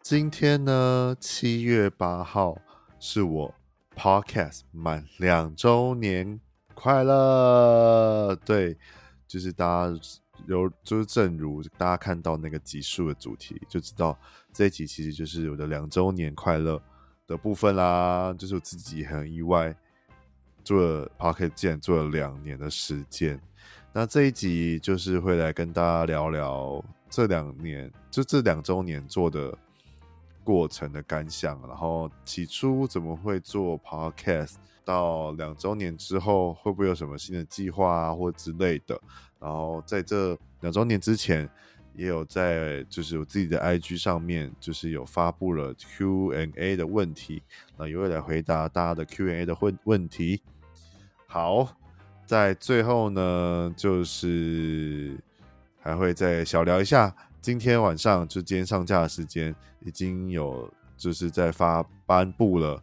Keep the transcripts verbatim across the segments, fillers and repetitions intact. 今天呢七月八号是我 Podcast 满两周年快乐。对，就是大家有就是正如大家看到那个集数的主题就知道，这一集其实就是我的两周年快乐的部分啦。就是我自己很意外做了 Podcast 竟然做了两年的时间，那这一集就是会来跟大家聊聊这两年就这两周年做的过程的感想，然后起初怎么会做 podcast， 到两周年之后会不会有什么新的计划啊或之类的。然后在这两周年之前也有在就是我自己的 I G 上面就是有发布了 Q and A 的问题，那也会来回答大家的 Q and A 的问题。好，在最后呢就是还会再小聊一下今天晚上就今天上架的时间已经有就是在发颁布了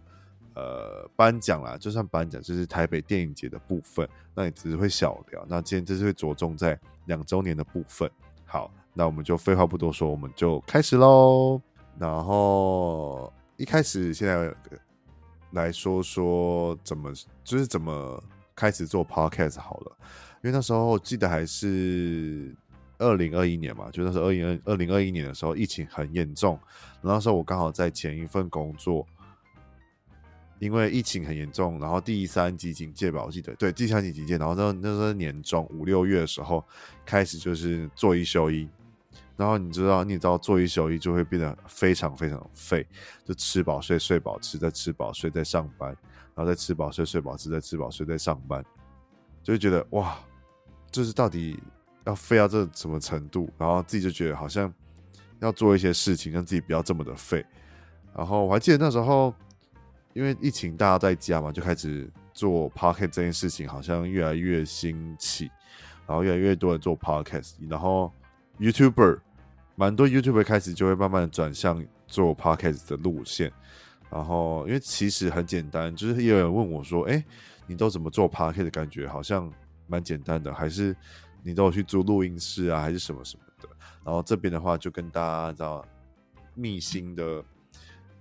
呃颁奖啦，就算颁奖就是台北电影节的部分，那也只是会小聊，那今天这是会着重在两周年的部分。好，那我们就废话不多说，我们就开始咯。然后一开始现在来说说怎么就是怎么开始做 podcast 好了，因为那时候我记得还是二零二一年嘛，就那时候二零二一年的时候疫情很严重，那时候我刚好在前一份工作因为疫情很严重，然后第三级警戒吧我记得，对，第三级警戒，然后那时候年中五六月的时候开始就是做一休一，然后你知道你知道做一休一就会变得非常非常废，就吃饱睡睡饱吃再吃饱睡再上班，然后再吃饱睡睡饱吃再吃饱睡再上班，就会觉得哇就是到底要废到这什么程度，然后自己就觉得好像要做一些事情让自己不要这么的废。然后我还记得那时候因为疫情大家在家嘛，就开始做 podcast 这件事情好像越来越兴起，然后越来越多人做 podcast， 然后 YouTuber 蛮多 YouTuber 开始就会慢慢的转向做 podcast 的路线。然后因为其实很简单，就是也有人问我说诶你都怎么做 podcast， 感觉好像蛮简单的，还是你都有去租录音室啊还是什么什么的。然后这边的话就跟大家知道秘辛的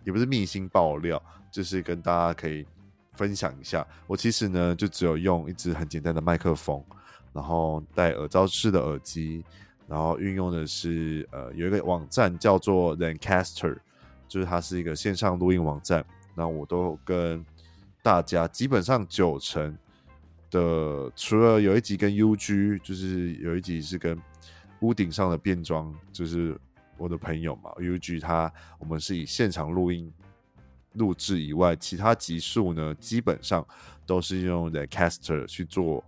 也不是秘辛爆料，就是跟大家可以分享一下，我其实呢就只有用一支很简单的麦克风，然后戴耳罩式的耳机，然后运用的是呃有一个网站叫做 Lancaster， 就是它是一个线上录音网站，那我都跟大家基本上九成的，除了有一集跟 U G， 就是有一集是跟屋顶上的变装，就是我的朋友嘛 U G 他我们是以现场录音录制以外，其他集数呢基本上都是用 Caster 去做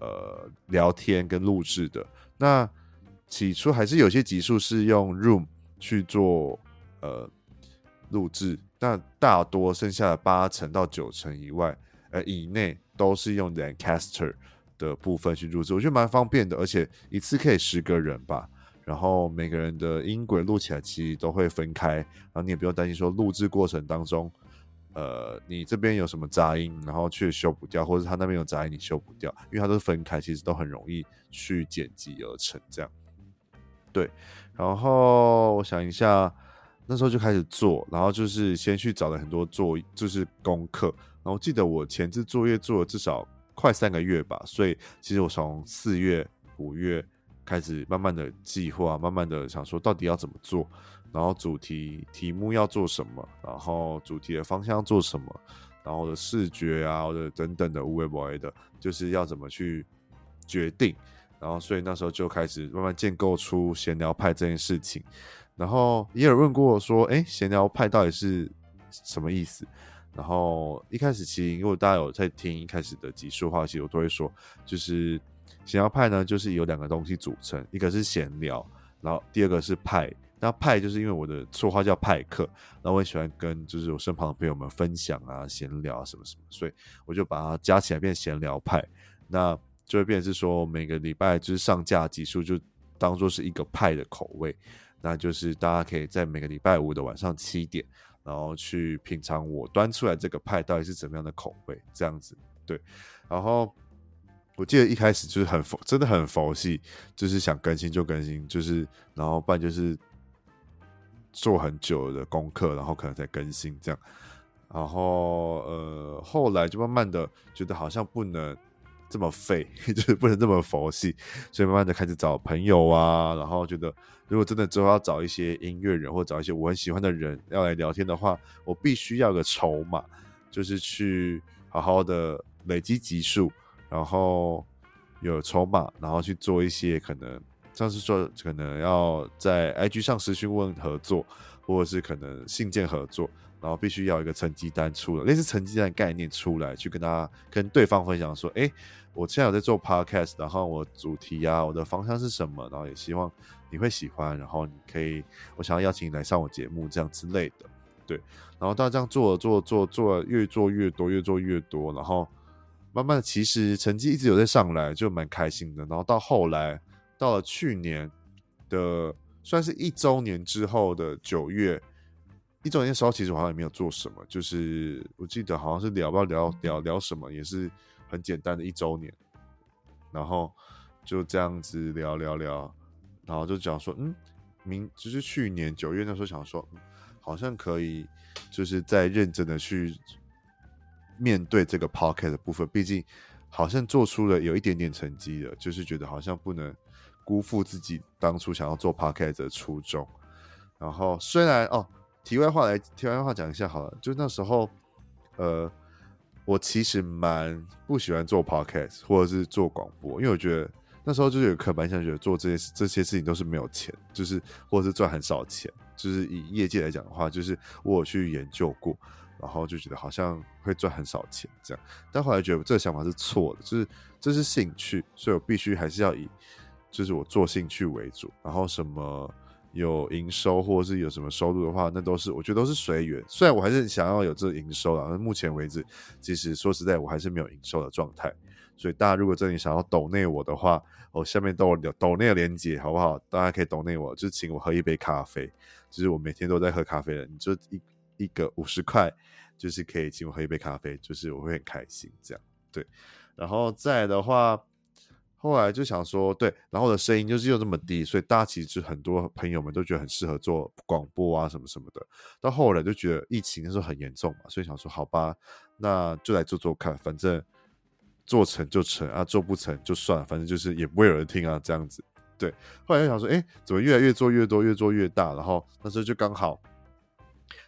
呃聊天跟录制的。那起初还是有些集数是用 Room 去做呃录制，那大多剩下的八成到九成以外呃以内都是用 Lancaster 的部分去录制，我觉得蛮方便的，而且一次可以十个人吧，然后每个人的音轨录起来其实都会分开，然后你也不用担心说录制过程当中呃，你这边有什么杂音然后去修不掉，或者他那边有杂音你修不掉，因为它都是分开，其实都很容易去剪辑而成这样。对，然后我想一下那时候就开始做，然后就是先去找了很多做就是功课，然后记得我前置作业做了至少快三个月吧，所以其实我从四月五月开始慢慢的计划，慢慢的想说到底要怎么做，然后主题题目要做什么，然后主题的方向要做什么，然后我的视觉啊我的等等的无微不微的就是要怎么去决定。然后所以那时候就开始慢慢建构出闲聊派这件事情，然后也有问过我说诶闲聊派到底是什么意思。然后一开始其实因为大家有在听一开始的集数的话，其实我都会说就是闲聊派呢就是有两个东西组成，一个是闲聊，然后第二个是派。那派就是因为我的绰号叫派克，然后我很喜欢跟就是我身旁的朋友们分享啊闲聊啊什么什么，所以我就把它加起来变闲聊派，那就会变成是说每个礼拜就是上架集数就当作是一个派的口味，那就是大家可以在每个礼拜五的晚上七点然后去品尝我端出来这个派到底是怎么样的口味这样子。对，然后我记得一开始就是很真的很佛系，就是想更新就更新，就是然后不然就是做很久的功课，然后可能才更新这样。然后呃，后来就慢慢的觉得好像不能这么废，就是不能这么佛系，所以慢慢的开始找朋友啊，然后觉得如果真的之后要找一些音乐人或找一些我很喜欢的人要来聊天的话，我必须要有个筹码，就是去好好的累积集数，然后有筹码，然后去做一些可能像是说可能要在 I G 上私讯问合作，或者是可能信件合作，然后必须要有一个成绩单出来，类似成绩单的概念出来，去跟他跟对方分享说，哎，我现在有在做 podcast， 然后我主题啊，我的方向是什么，然后也希望你会喜欢，然后你可以，我想要邀请你来上我节目这样之类的，对。然后大家这样做做做做，越做越多，越做越多，然后慢慢其实成绩一直有在上来，就蛮开心的。然后到后来，到了去年的算是一周年之后的九月。一周年的时候，其实我好像也没有做什么，就是我记得好像是聊不聊聊聊什么，也是很简单的一周年，然后就这样子聊聊聊，然后就讲说，嗯，明就是去年九月那时候想说、嗯，好像可以就是再认真的去面对这个 podcast 的部分，毕竟好像做出了有一点点成绩了，就是觉得好像不能辜负自己当初想要做 podcast 的初衷。然后虽然哦。题外话来，题外话讲一下好了。就那时候，呃，我其实蛮不喜欢做 podcast 或者是做广播，因为我觉得那时候就是有刻板印象，觉得做这些这些事情都是没有钱，就是或者是赚很少钱。就是以业界来讲的话，就是我有去研究过，然后就觉得好像会赚很少钱这样。但后来觉得这个想法是错的，就是这是兴趣，所以我必须还是要以就是我做兴趣为主，然后什么。有营收或是有什么收入的话，那都是我觉得都是随缘。虽然我还是想要有这营收啦，但目前为止，其实说实在，我还是没有营收的状态。所以大家如果真的想要抖内我的话，我、哦、下面都有抖内的连结，好不好？大家可以抖内我，就是请我喝一杯咖啡，就是我每天都在喝咖啡了。你就一一个五十块，就是可以请我喝一杯咖啡，就是我会很开心这样。对，然后再来的话。后来就想说，对，然后我的声音就是又这么低，所以大家其实很多朋友们都觉得很适合做广播啊什么什么的。到后来就觉得疫情那时候很严重嘛，所以想说好吧，那就来做做看，反正做成就成啊，做不成就算了，反正就是也不会有人听啊这样子。对，后来就想说，哎，怎么越来越做越多，越做越大？然后那时候就刚好，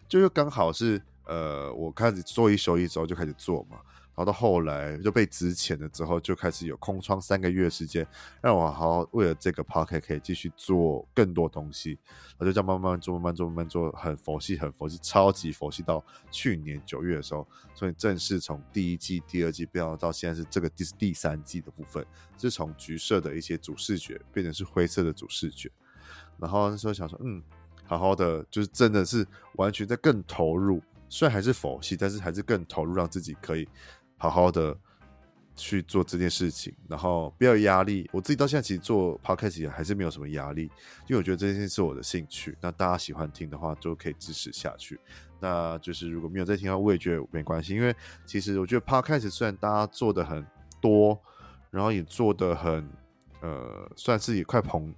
就又刚好是呃，我开始做一休一之后就开始做嘛。然后到后来就被资遣了之后，就开始有空窗三个月的时间，让我好好为了这个 podcast 可以继续做更多东西。我就这样慢慢做，慢慢做，慢慢做，很佛系，很佛系，超级佛系。到去年九月的时候，所以正式从第一季、第二季变到现在是这个第三季的部分，是从橘色的一些主视觉变成是灰色的主视觉。然后那时候想说，嗯，好好的，就是真的是完全在更投入，虽然还是佛系，但是还是更投入，让自己可以。好好的去做这件事情，然后不要压力。我自己到现在其实做 podcast 也还是没有什么压力，因为我觉得这件事是我的兴趣。那大家喜欢听的话，就可以支持下去。那就是如果没有在听的话，我也觉得没关系，因为其实我觉得 podcast 虽然大家做的很多，然后也做的很呃，算是也快膨，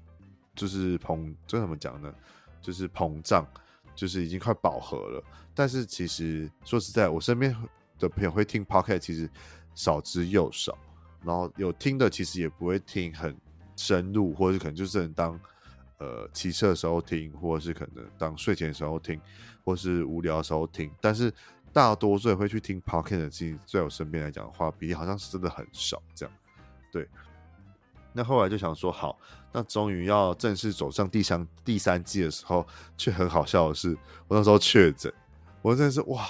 就是膨，这怎么讲呢？就是膨胀，就是已经快饱和了。但是其实说实在，我身边。的朋友会听 podcast 其实少之又少，然后有听的其实也不会听很深入，或者是可能就是当呃骑车的时候听，或者是可能当睡前的时候听，或是无聊的时候听。但是大多数会去听 podcast 的，其实在我身边来讲的话，比例好像是真的很少这样。对，那后来就想说，好，那终于要正式走上第三第三季的时候，却很好笑的是，我那时候确诊，我真的是哇。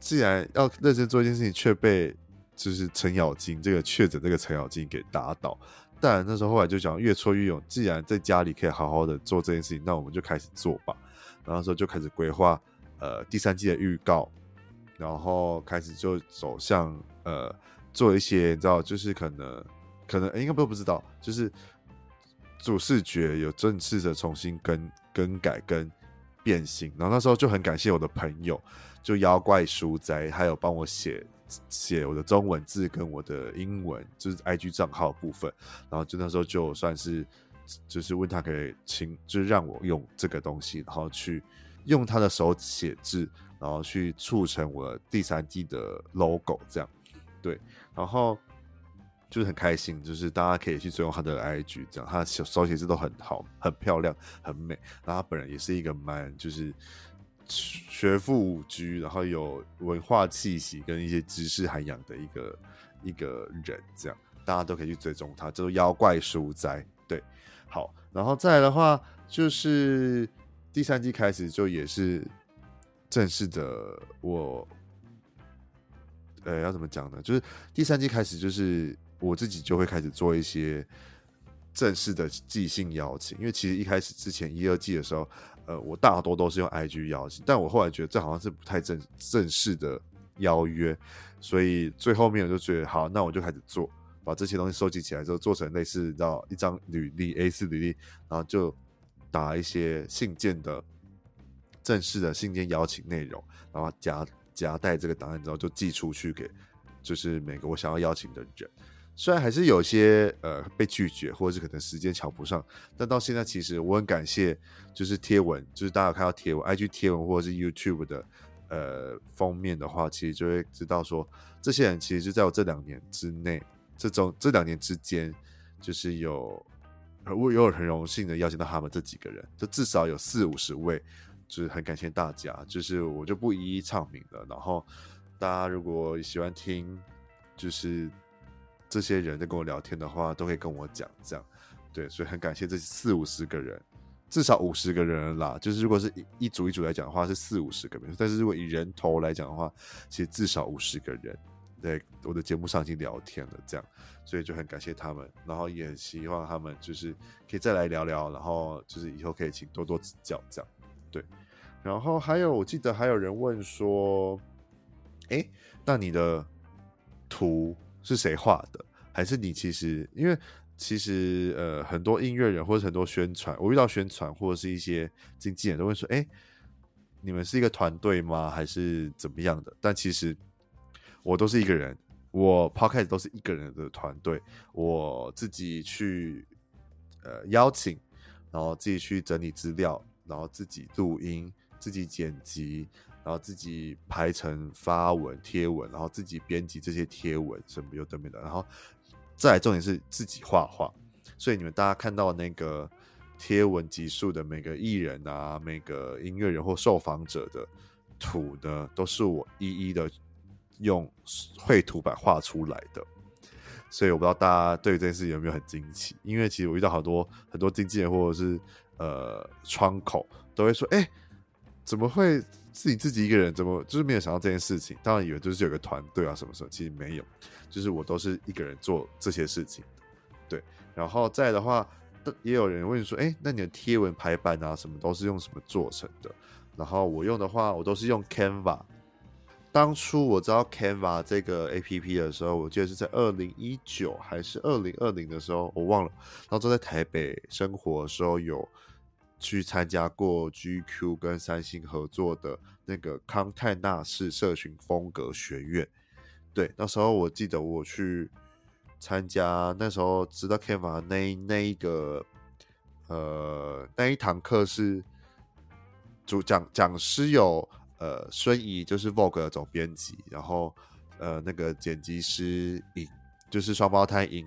既然要认真做一件事情，却被就是程咬金这个确诊这个程咬金给打倒。但那时候后来就想越挫越勇，既然在家里可以好好的做这件事情，那我们就开始做吧。然后那时候就开始规划呃第三季的预告，然后开始就走向呃做一些你知道，就是可能可能、欸、应该都不知道，就是主视觉有正式的重新更更改跟变形。然后那时候就很感谢我的朋友。就妖怪书斋，还有帮我写写我的中文字跟我的英文，就是 I G 账号的部分。然后就那时候就算是就是问他可以请，就是让我用这个东西，然后去用他的手写字，然后去促成我的第三季的 logo 这样，对，然后就是很开心，就是大家可以去追踪他的 I G 这样，他的手写字都很好，很漂亮，很美，然后他本人也是一个蛮就是学富五车，然后有文化气息跟一些知识涵养的一个一个人这样，大家都可以去追踪他，叫做妖怪书斋，对，好，然后再来的话就是第三季开始就也是正式的我，呃，要怎么讲呢？就是第三季开始，就是我自己就会开始做一些正式的寄信邀请，因为其实一开始之前一二季的时候，呃，我大多都是用 I G 邀请，但我后来觉得这好像是不太 正, 正式的邀约，所以最后面我就觉得好，那我就开始做，把这些东西收集起来之后，做成类似到一张履历 A 四 履历，然后就打一些信件的正式的信件邀请内容，然后夹夹带这个档案之后就寄出去给就是每个我想要邀请的人。虽然还是有些呃被拒绝，或者是可能时间瞧不上，但到现在其实我很感谢，就是贴文，就是大家有看到贴文 I G 贴文或者是 YouTube 的呃封面的话，其实就会知道说这些人其实就在我这两年之内，这种这两年之间，就是有我有很荣幸的邀请到他们这几个人，就至少有四五十位，就是很感谢大家，就是我就不一一唱名了。然后大家如果喜欢听，就是这些人在跟我聊天的话，都可以跟我讲，这样对，所以很感谢这四五十个人，至少五十个人啦。就是如果是一组一组来讲的话，是四五十个人，但是如果以人头来讲的话，其实至少五十个人。在我的节目上已经聊天了，这样，所以就很感谢他们，然后也很希望他们就是可以再来聊聊，然后就是以后可以请多多指教，这样，对。然后还有，我记得还有人问说，哎，那你的图是谁画的？还是你其实因为其实呃很多音乐人或者很多宣传，我遇到宣传或者是一些经纪人都会说，哎，你们是一个团队吗？还是怎么样的？但其实我都是一个人，我 Podcast 都是一个人的团队，我自己去、呃、邀请，然后自己去整理资料，然后自己录音，自己剪辑，然后自己排成发文贴文，然后自己编辑这些贴文什么有的没的，然后再来重点是自己画画。所以你们大家看到那个贴文集数的每个艺人啊，每个音乐人或受访者的图呢，都是我一一的用绘图板画出来的，所以我不知道大家对这件事有没有很惊奇，因为其实我遇到好多很多经纪人或者是呃窗口都会说，哎、欸，怎么会自己自己一个人，怎么就是没有想到这件事情？当然以为就是有个团队啊什么什么，其实没有，就是我都是一个人做这些事情，对。然后再来的话，也有人问说，哎、欸，那你的贴文排版啊什么都是用什么做成的？然后我用的话，我都是用 Canva。当初我知道 Canva 这个 A P P 的时候，我记得是在二零一九还是二零二零的时候，我忘了。然后就在台北生活的时候，有去参加过 G Q 跟三星合作的那个康泰纳仕社群风格学院。对，那时候我记得我去参加，那时候知道 Canva 那那一个呃那一堂课是主讲讲师有。呃，孙怡就是 Vogue 的总编辑，然后呃那个剪辑师尹就是双胞胎尹，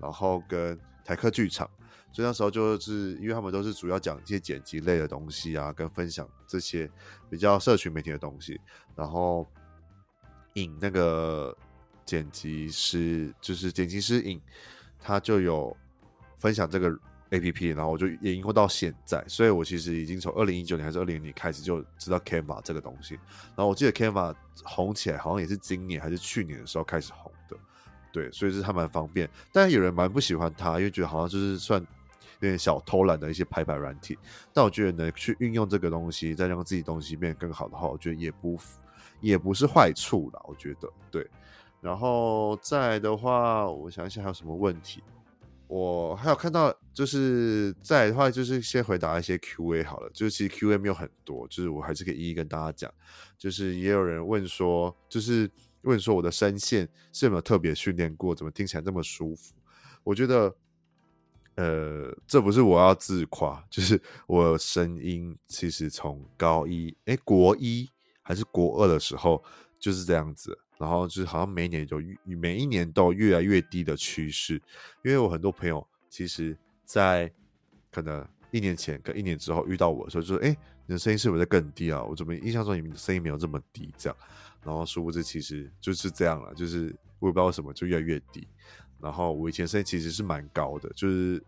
然后跟台客剧场，所以那时候就是因为他们都是主要讲一些剪辑类的东西啊，跟分享这些比较社群媒体的东西。然后尹那个剪辑师就是剪辑师尹，他就有分享这个。A P P， 然后我就也引用到现在，所以我其实已经从二零一九年还是二零二零年开始就知道 Canva 这个东西。然后我记得 Canva 红起来好像也是今年还是去年的时候开始红的，对，所以是它蛮方便。但有人蛮不喜欢它，因为觉得好像就是算有点小偷懒的一些排版软体。但我觉得呢，去运用这个东西，再让自己东西变得更好的话，我觉得也不也不是坏处啦，我觉得对。然后再来的话，我想一下还有什么问题。我还有看到，就是再来的话，就是先回答一些 Q A 好了。就是其实 Q A 没有很多，就是我还是可以一一跟大家讲。就是也有人问说，就是问说我的声线是有没有特别训练过，怎么听起来那么舒服？我觉得呃，这不是我要自夸，就是我的声音其实从高一诶国一还是国二的时候就是这样子，然后就是好像每一年就每一年都越来越低的趋势。因为我很多朋友其实在可能一年前跟一年之后遇到我的时候就说，诶，你的声音是不是在更低啊，我怎么印象中你的声音没有这么低这样，然后殊不知其实就是这样了，就是我也不知道为什么就越来越低。然后我以前声音其实是蛮高的，就是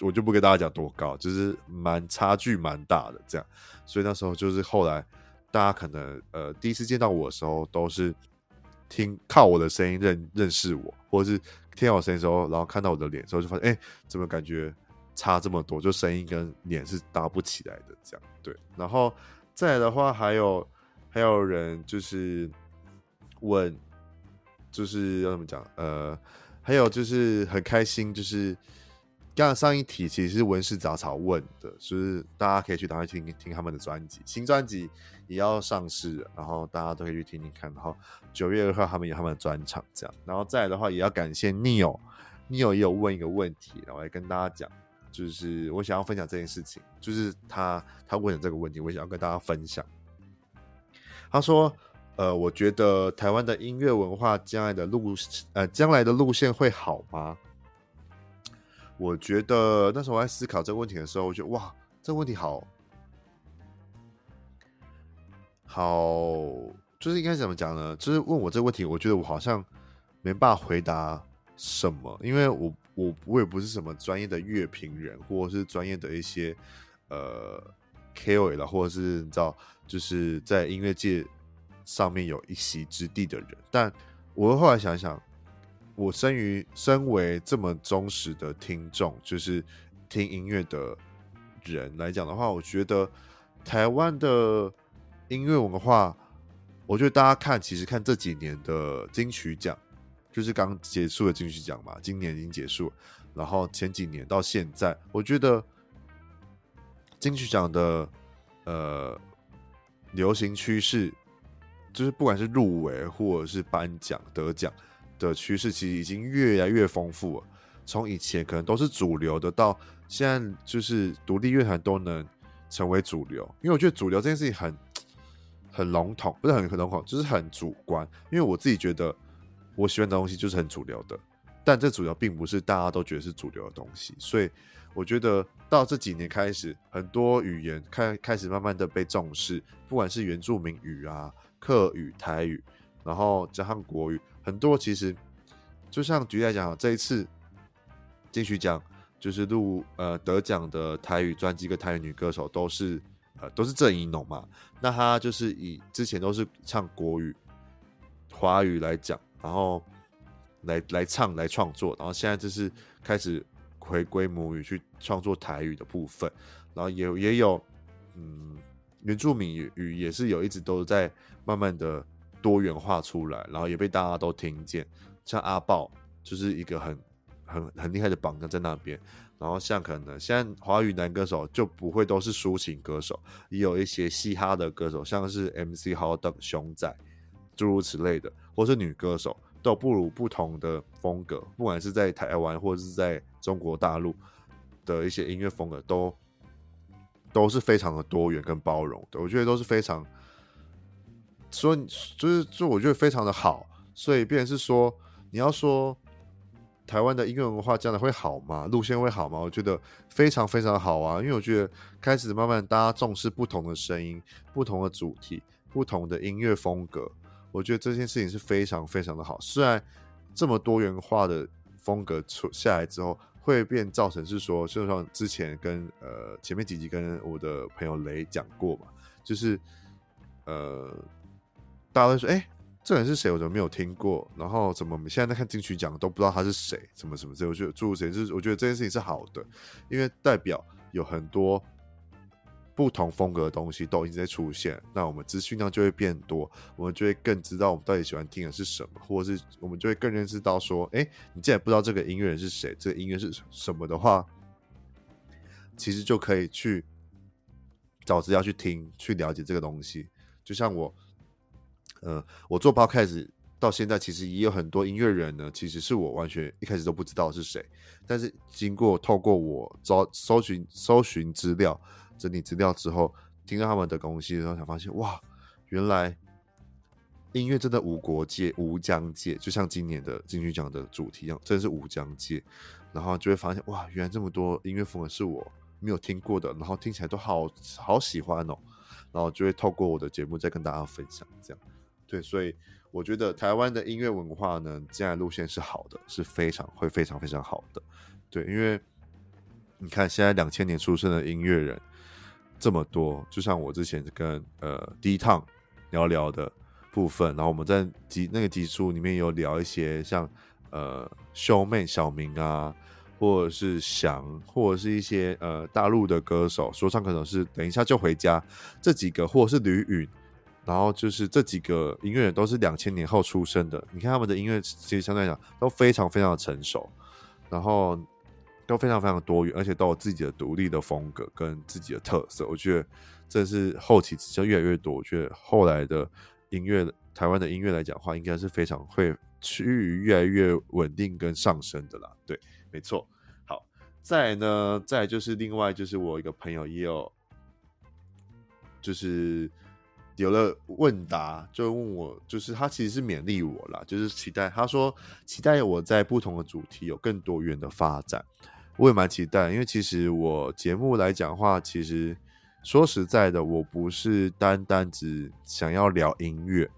我就不跟大家讲多高，就是蛮差距蛮大的这样。所以那时候就是后来大家可能呃第一次见到我的时候都是听靠我的声音 认, 认识我，或者是听到我声音的时候然后看到我的脸的时候就发现，哎，怎么感觉差这么多，就声音跟脸是搭不起来的这样。对，然后再来的话还有还有人就是问，就是要怎么讲，呃还有就是很开心，就是刚刚上一题其实是文士杂草问的，就是大家可以去打开听听他们的专辑，新专辑也要上市了，然后大家都可以去听听看，然后九月二号他们有他们的专场这样。然后再来的话也要感谢 Neil Neil 也有问一个问题，然后来跟大家讲，就是我想要分享这件事情，就是他他问的这个问题我想要跟大家分享。他说呃，我觉得台湾的音乐文化将来的路呃将来的路线会好吗？我觉得那时候我在思考这个问题的时候，我觉得哇，这个问题好好，就是应该怎么讲呢？就是问我这个问题，我觉得我好像没办法回答什么，因为我我我也不是什么专业的乐评人，或者是专业的一些呃 K O L， 或者是你知道，就是在音乐界上面有一席之地的人。但我后来想想，我身于身为这么忠实的听众，就是听音乐的人来讲的话，我觉得台湾的音乐文化，我觉得大家看其实看这几年的金曲奖，就是刚结束的金曲奖嘛，今年已经结束了，然后前几年到现在，我觉得金曲奖的呃流行趋势，就是不管是入围或者是颁奖得奖的趋势，其实已经越来越丰富了。从以前可能都是主流的，到现在就是独立乐团都能成为主流。因为我觉得主流这件事情很很笼统，不是很很笼统，就是很主观。因为我自己觉得我喜欢的东西就是很主流的，但这主流并不是大家都觉得是主流的东西。所以我觉得到这几年开始，很多语言开始慢慢的被重视，不管是原住民语啊、客语、台语，然后加上国语，很多其实就像举例来讲，这一次金曲奖就是录呃得奖的台语专辑跟台语女歌手都是呃都是郑宜农嘛，那他就是以之前都是唱国语、华语来讲，然后来来唱来创作，然后现在就是开始回归母语去创作台语的部分，然后也也有嗯。原住民语也是有一直都在慢慢的多元化出来，然后也被大家都听见。像阿豹就是一个很很很厉害的榜样在那边，然后像可能现在华语男歌手就不会都是抒情歌手，也有一些嘻哈的歌手，像是 M C Hot Dog 熊仔诸如此类的，或是女歌手都有不如不同的风格，不管是在台湾或是在中国大陆的一些音乐风格都。都是非常的多元跟包容的，我觉得都是非常，所以就是就我觉得非常的好，所以变成是说，你要说台湾的音乐文化将来会好吗？路线会好吗？我觉得非常非常好啊，因为我觉得开始慢慢大家重视不同的声音、不同的主题、不同的音乐风格，我觉得这件事情是非常非常的好。虽然这么多元化的风格下来之后，会变造成是说，就像之前跟呃前面几集跟我的朋友雷讲过嘛，就是呃大家都说，哎、欸，这人是谁？我怎么没有听过？然后怎么我们现在在看金曲奖都不知道他是谁？什么什么之类，我觉得诸如此类，就是我觉得这件事情是好的，因为代表有很多不同风格的东西都已经在出现，那我们资讯量就会变多，我们就会更知道我们到底喜欢听的是什么，或者是我们就会更认识到说，哎，你既然不知道这个音乐人是谁，这个音乐是什么的话，其实就可以去找资料去听，去了解这个东西。就像我，呃，我做 Podcast 到现在其实也有很多音乐人呢，其实是我完全一开始都不知道是谁，但是经过透过我搜寻搜寻资料整理资料之后，听到他们的东西然后才发现，哇，原来音乐真的无国界无疆界，就像今年的金曲奖的主题一样，真的是无疆界。然后就会发现，哇，原来这么多音乐风格是我没有听过的，然后听起来都好好喜欢哦，然后就会透过我的节目再跟大家分享这样。对，所以我觉得台湾的音乐文化呢，这样的路线是好的，是非常会非常非常好的。对，因为你看现在两千年出生的音乐人这么多，就像我之前跟呃 D-Town 聊聊的部分，然后我们在集那个集数里面有聊一些像呃 Showman 小明啊，或者是翔，或者是一些呃大陆的歌手，说唱歌手是等一下就回家这几个，或者是吕允，然后就是这几个音乐人都是两千年后出生的，你看他们的音乐其实相对来讲都非常非常的成熟，然后都非常非常多元，而且都有自己的独立的风格跟自己的特色。我觉得这是后期就越来越多，我觉得后来的音乐，台湾的音乐来讲的话，应该是非常会趋于越来越稳定跟上升的啦。对，没错。好，再来呢，再来就是另外就是我一个朋友也有，就是有了问答，就问我，就是他其实是勉励我啦，就是期待，他说期待我在不同的主题有更多元的发展。我也蛮期待，因为其实我节目来讲的话，其实说实在的，我不是单单只想要聊音乐，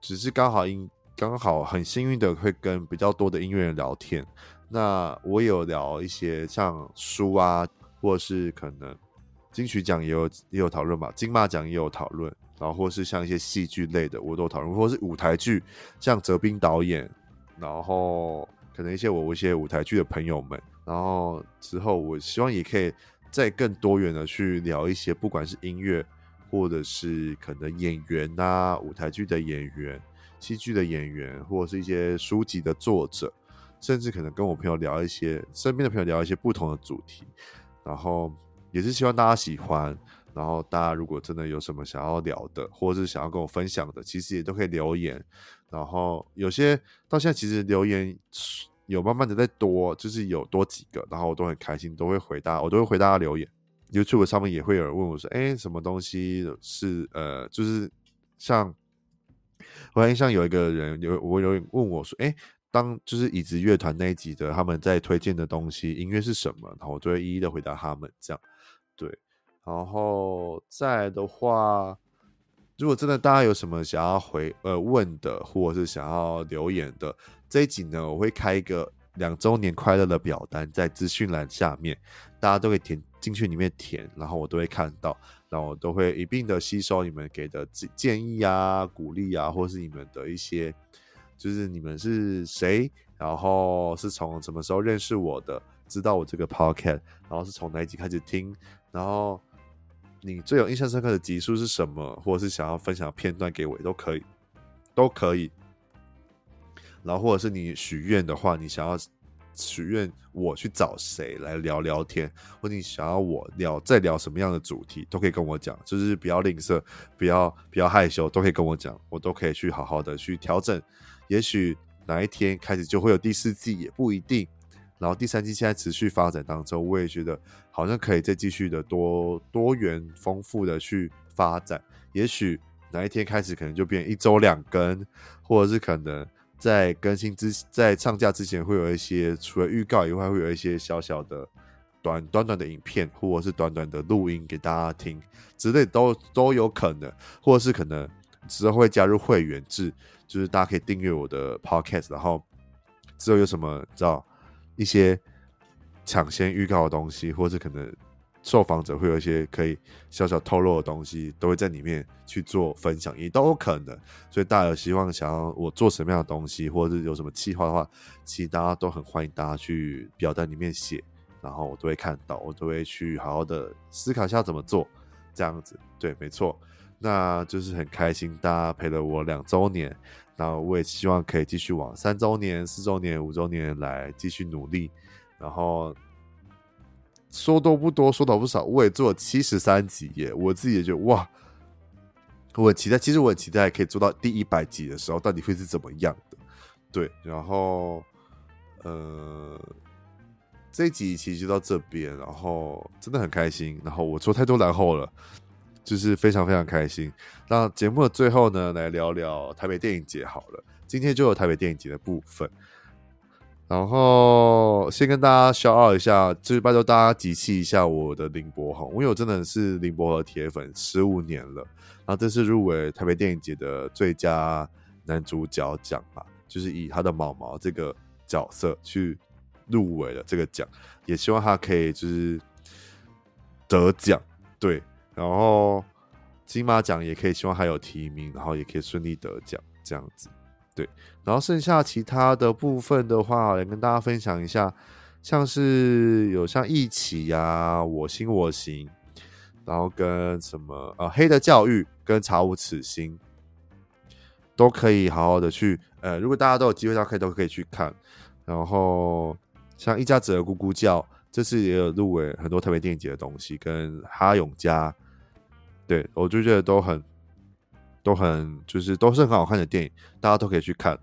只是刚好音刚好很幸运的会跟比较多的音乐人聊天。那我有聊一些像书啊，或是可能金曲奖也有也有讨论吧，金马奖也有讨论，然后或是像一些戏剧类的我都讨论，或是舞台剧，像哲斌导演，然后可能一些我一些舞台剧的朋友们，然后之后我希望也可以再更多元的去聊一些，不管是音乐，或者是可能演员啊，舞台剧的演员，戏剧的演员，或者是一些书籍的作者，甚至可能跟我朋友聊一些，身边的朋友聊一些不同的主题，然后也是希望大家喜欢。然后大家如果真的有什么想要聊的，或者是想要跟我分享的，其实也都可以留言。然后有些到现在其实留言有慢慢的在多，就是有多几个，然后我都很开心，都会回答，我都会回答留言。YouTube 上面也会有人问我说，哎，什么东西是呃，就是像我印象有一个人有我有人问我说，哎，当就是椅子乐团那一集的他们在推荐的东西，音乐是什么？然后我就会一一的回答他们这样。对，然后再来的话，如果真的大家有什么想要回呃问的，或者是想要留言的，这一集呢，我会开一个两周年快乐的表单，在资讯栏下面，大家都可以填进去里面填，然后我都会看到，然后我都会一并的吸收你们给的建议啊、鼓励啊，或是你们的一些，就是你们是谁，然后是从什么时候认识我的，知道我这个 podcast， 然后是从哪一集开始听，然后你最有印象深刻的集数是什么，或者是想要分享片段给我也都可以，都可以。然后或者是你许愿的话，你想要许愿我去找谁来聊聊天，或者你想要我聊再聊什么样的主题，都可以跟我讲，就是不要吝啬，不要不要害羞，都可以跟我讲，我都可以去好好的去调整。也许哪一天开始就会有第四季，也不一定。然后第三季现在持续发展当中，我也觉得好像可以再继续的多多元丰富的去发展。也许哪一天开始可能就变一周两更，或者是可能在更新之在上架之前会有一些除了预告以外，会有一些小小的短短短的影片，或者是短短的录音给大家听之类，都都有可能。或者是可能之后会加入会员制，就是大家可以订阅我的 podcast， 然后之后有什么知道一些抢先预告的东西，或是可能受访者会有一些可以小小透露的东西，都会在里面去做分享，也都有可能。所以大家有希望想要我做什么样的东西，或者是有什么企划的话，其实大家都很欢迎大家去表单里面写，然后我都会看到，我都会去好好的思考一下怎么做，这样子。对，没错。那就是很开心大家陪了我两周年，然后我也希望可以继续往三周年、四周年、五周年来继续努力。然后说多不多，说少不少，我也做了七十三集耶，我自己也觉得哇，我很期待，其实我很期待可以做到第一百集的时候到底会是怎么样的。对，然后呃这一集其实就到这边，然后真的很开心，然后我说太多然后了，就是非常非常开心。那节目的最后呢，来聊聊台北电影节好了，今天就有台北电影节的部分。然后先跟大家 shout out 一下，就是拜托大家集气一下我的林柏宏，因为我真的是林柏宏的铁粉十五年了。然后这是入围台北电影节的最佳男主角奖嘛，就是以他的毛毛这个角色去入围了这个奖，也希望他可以就是得奖。对，然后金马奖也可以希望他有提名，然后也可以顺利得奖这样子。对，然后剩下其他的部分的话，来跟大家分享一下，像是有像一起啊，我心我行，然后跟什么呃黑的教育跟查无此心，都可以好好的去呃，如果大家都有机会，大家可以都可以去看。然后像一家子的咕咕叫，这次也有入围很多台北电影节的东西，跟哈永家，对我就觉得都很。都很就是都是很好看的电影，大家都可以去看。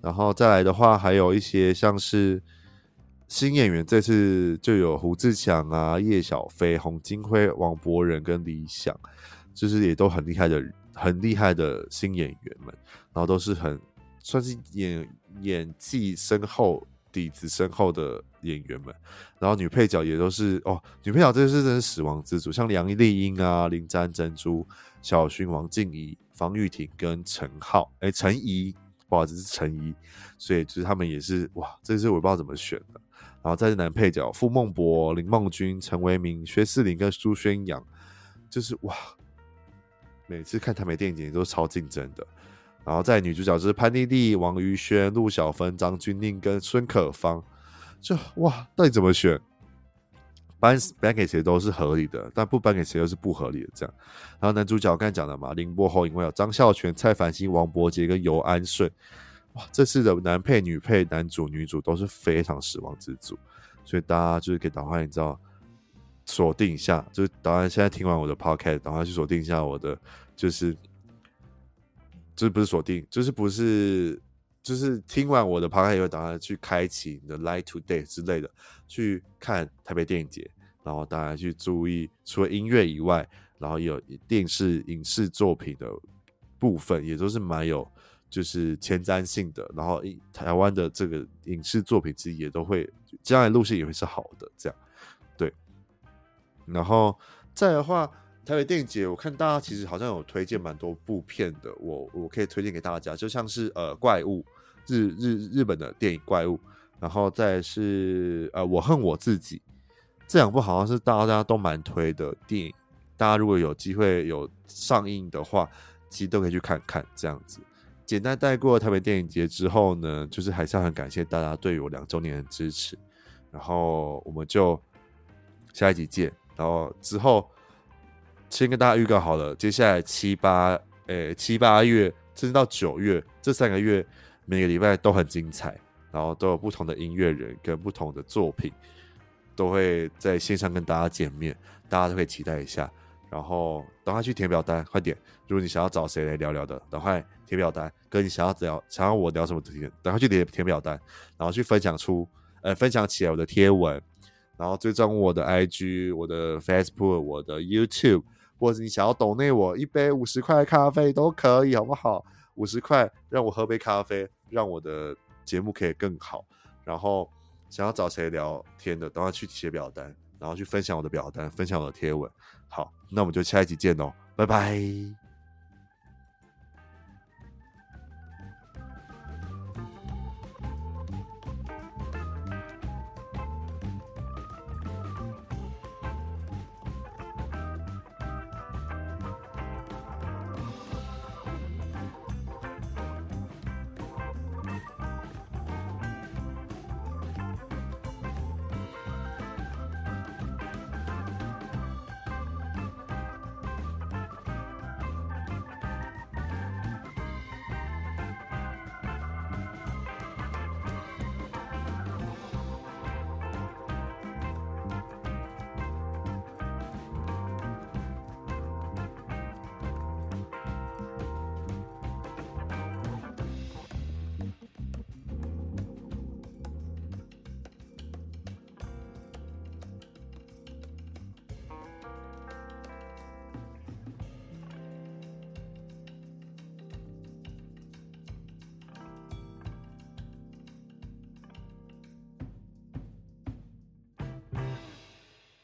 然后再来的话，还有一些像是新演员，这次就有胡志强啊、叶小飞、洪金辉、王柏仁跟李想，就是也都很厉害的、很厉害的新演员们。然后都是很算是演演技深厚、底子深厚的演员们。然后女配角也都是哦，女配角这次真是死亡之组，像梁丽英啊、林詹珍珠、小薰、王静怡、方玉婷跟陈浩，哎，陈怡，不好意思是陈怡，所以就是他们也是哇，这次我也不知道怎么选的。然后再是男配角傅孟柏、林梦君、陈为民、薛仕凌跟苏宣扬，就是哇，每次看台北电影节都超竞争的。然后再女主角就是潘丽丽、王渝萱、陆小芬、张钧甯跟孙可芳，就哇，到底怎么选？颁颁给谁都是合理的，但不颁给谁又是不合理的这样。然后男主角刚才讲的嘛，林柏宏因为有张孝全、蔡凡熙、王柏杰跟尤安顺，哇，这次的男配、女配、男主、女主都是非常死亡之组，所以大家就是给导演你知道锁定一下，就是导演现在听完我的 podcast， 导演去锁定一下我的，就是就是不是锁定，就是不是就是听完我的 podcast 以后，当然去开启你的 Light to Day 之类的，去看台北电影节，然后当然去注意除了音乐以外，然后也有电视影视作品的部分，也都是蛮有就是前瞻性的。然后台湾的这个影视作品其实也都会将来路线也会是好的这样，对。然后再的话，台北电影节我看大家其实好像有推荐蛮多部片的，我我可以推荐给大家，就像是呃怪物，日日日本的电影怪物，然后再是呃我恨我自己，这两部好像是大家都蛮推的电影，大家如果有机会有上映的话，其实都可以去看看这样子。简单带过台北电影节之后呢，就是还是很感谢大家对我两周年的支持，然后我们就下一集见，然后之后。先跟大家预告好了，接下来七八诶七八月甚至到九月这三个月，每个礼拜都很精彩，然后都有不同的音乐人跟不同的作品，都会在线上跟大家见面，大家都可以期待一下。然后赶快去填表单，快点！如果你想要找谁来聊聊的，赶快填表单，跟你想要聊想要我聊什么的，赶快去填填表单，然后去分享出呃分享起来我的贴文，然后追踪我的 I G、我的 Facebook、我的 YouTube。或者你想要抖内我一杯五十块咖啡都可以，好不好？五十块让我喝杯咖啡，让我的节目可以更好。然后想要找谁聊天的，然后去写表单，然后去分享我的表单，分享我的贴文。好，那我们就下一集见哦，拜拜。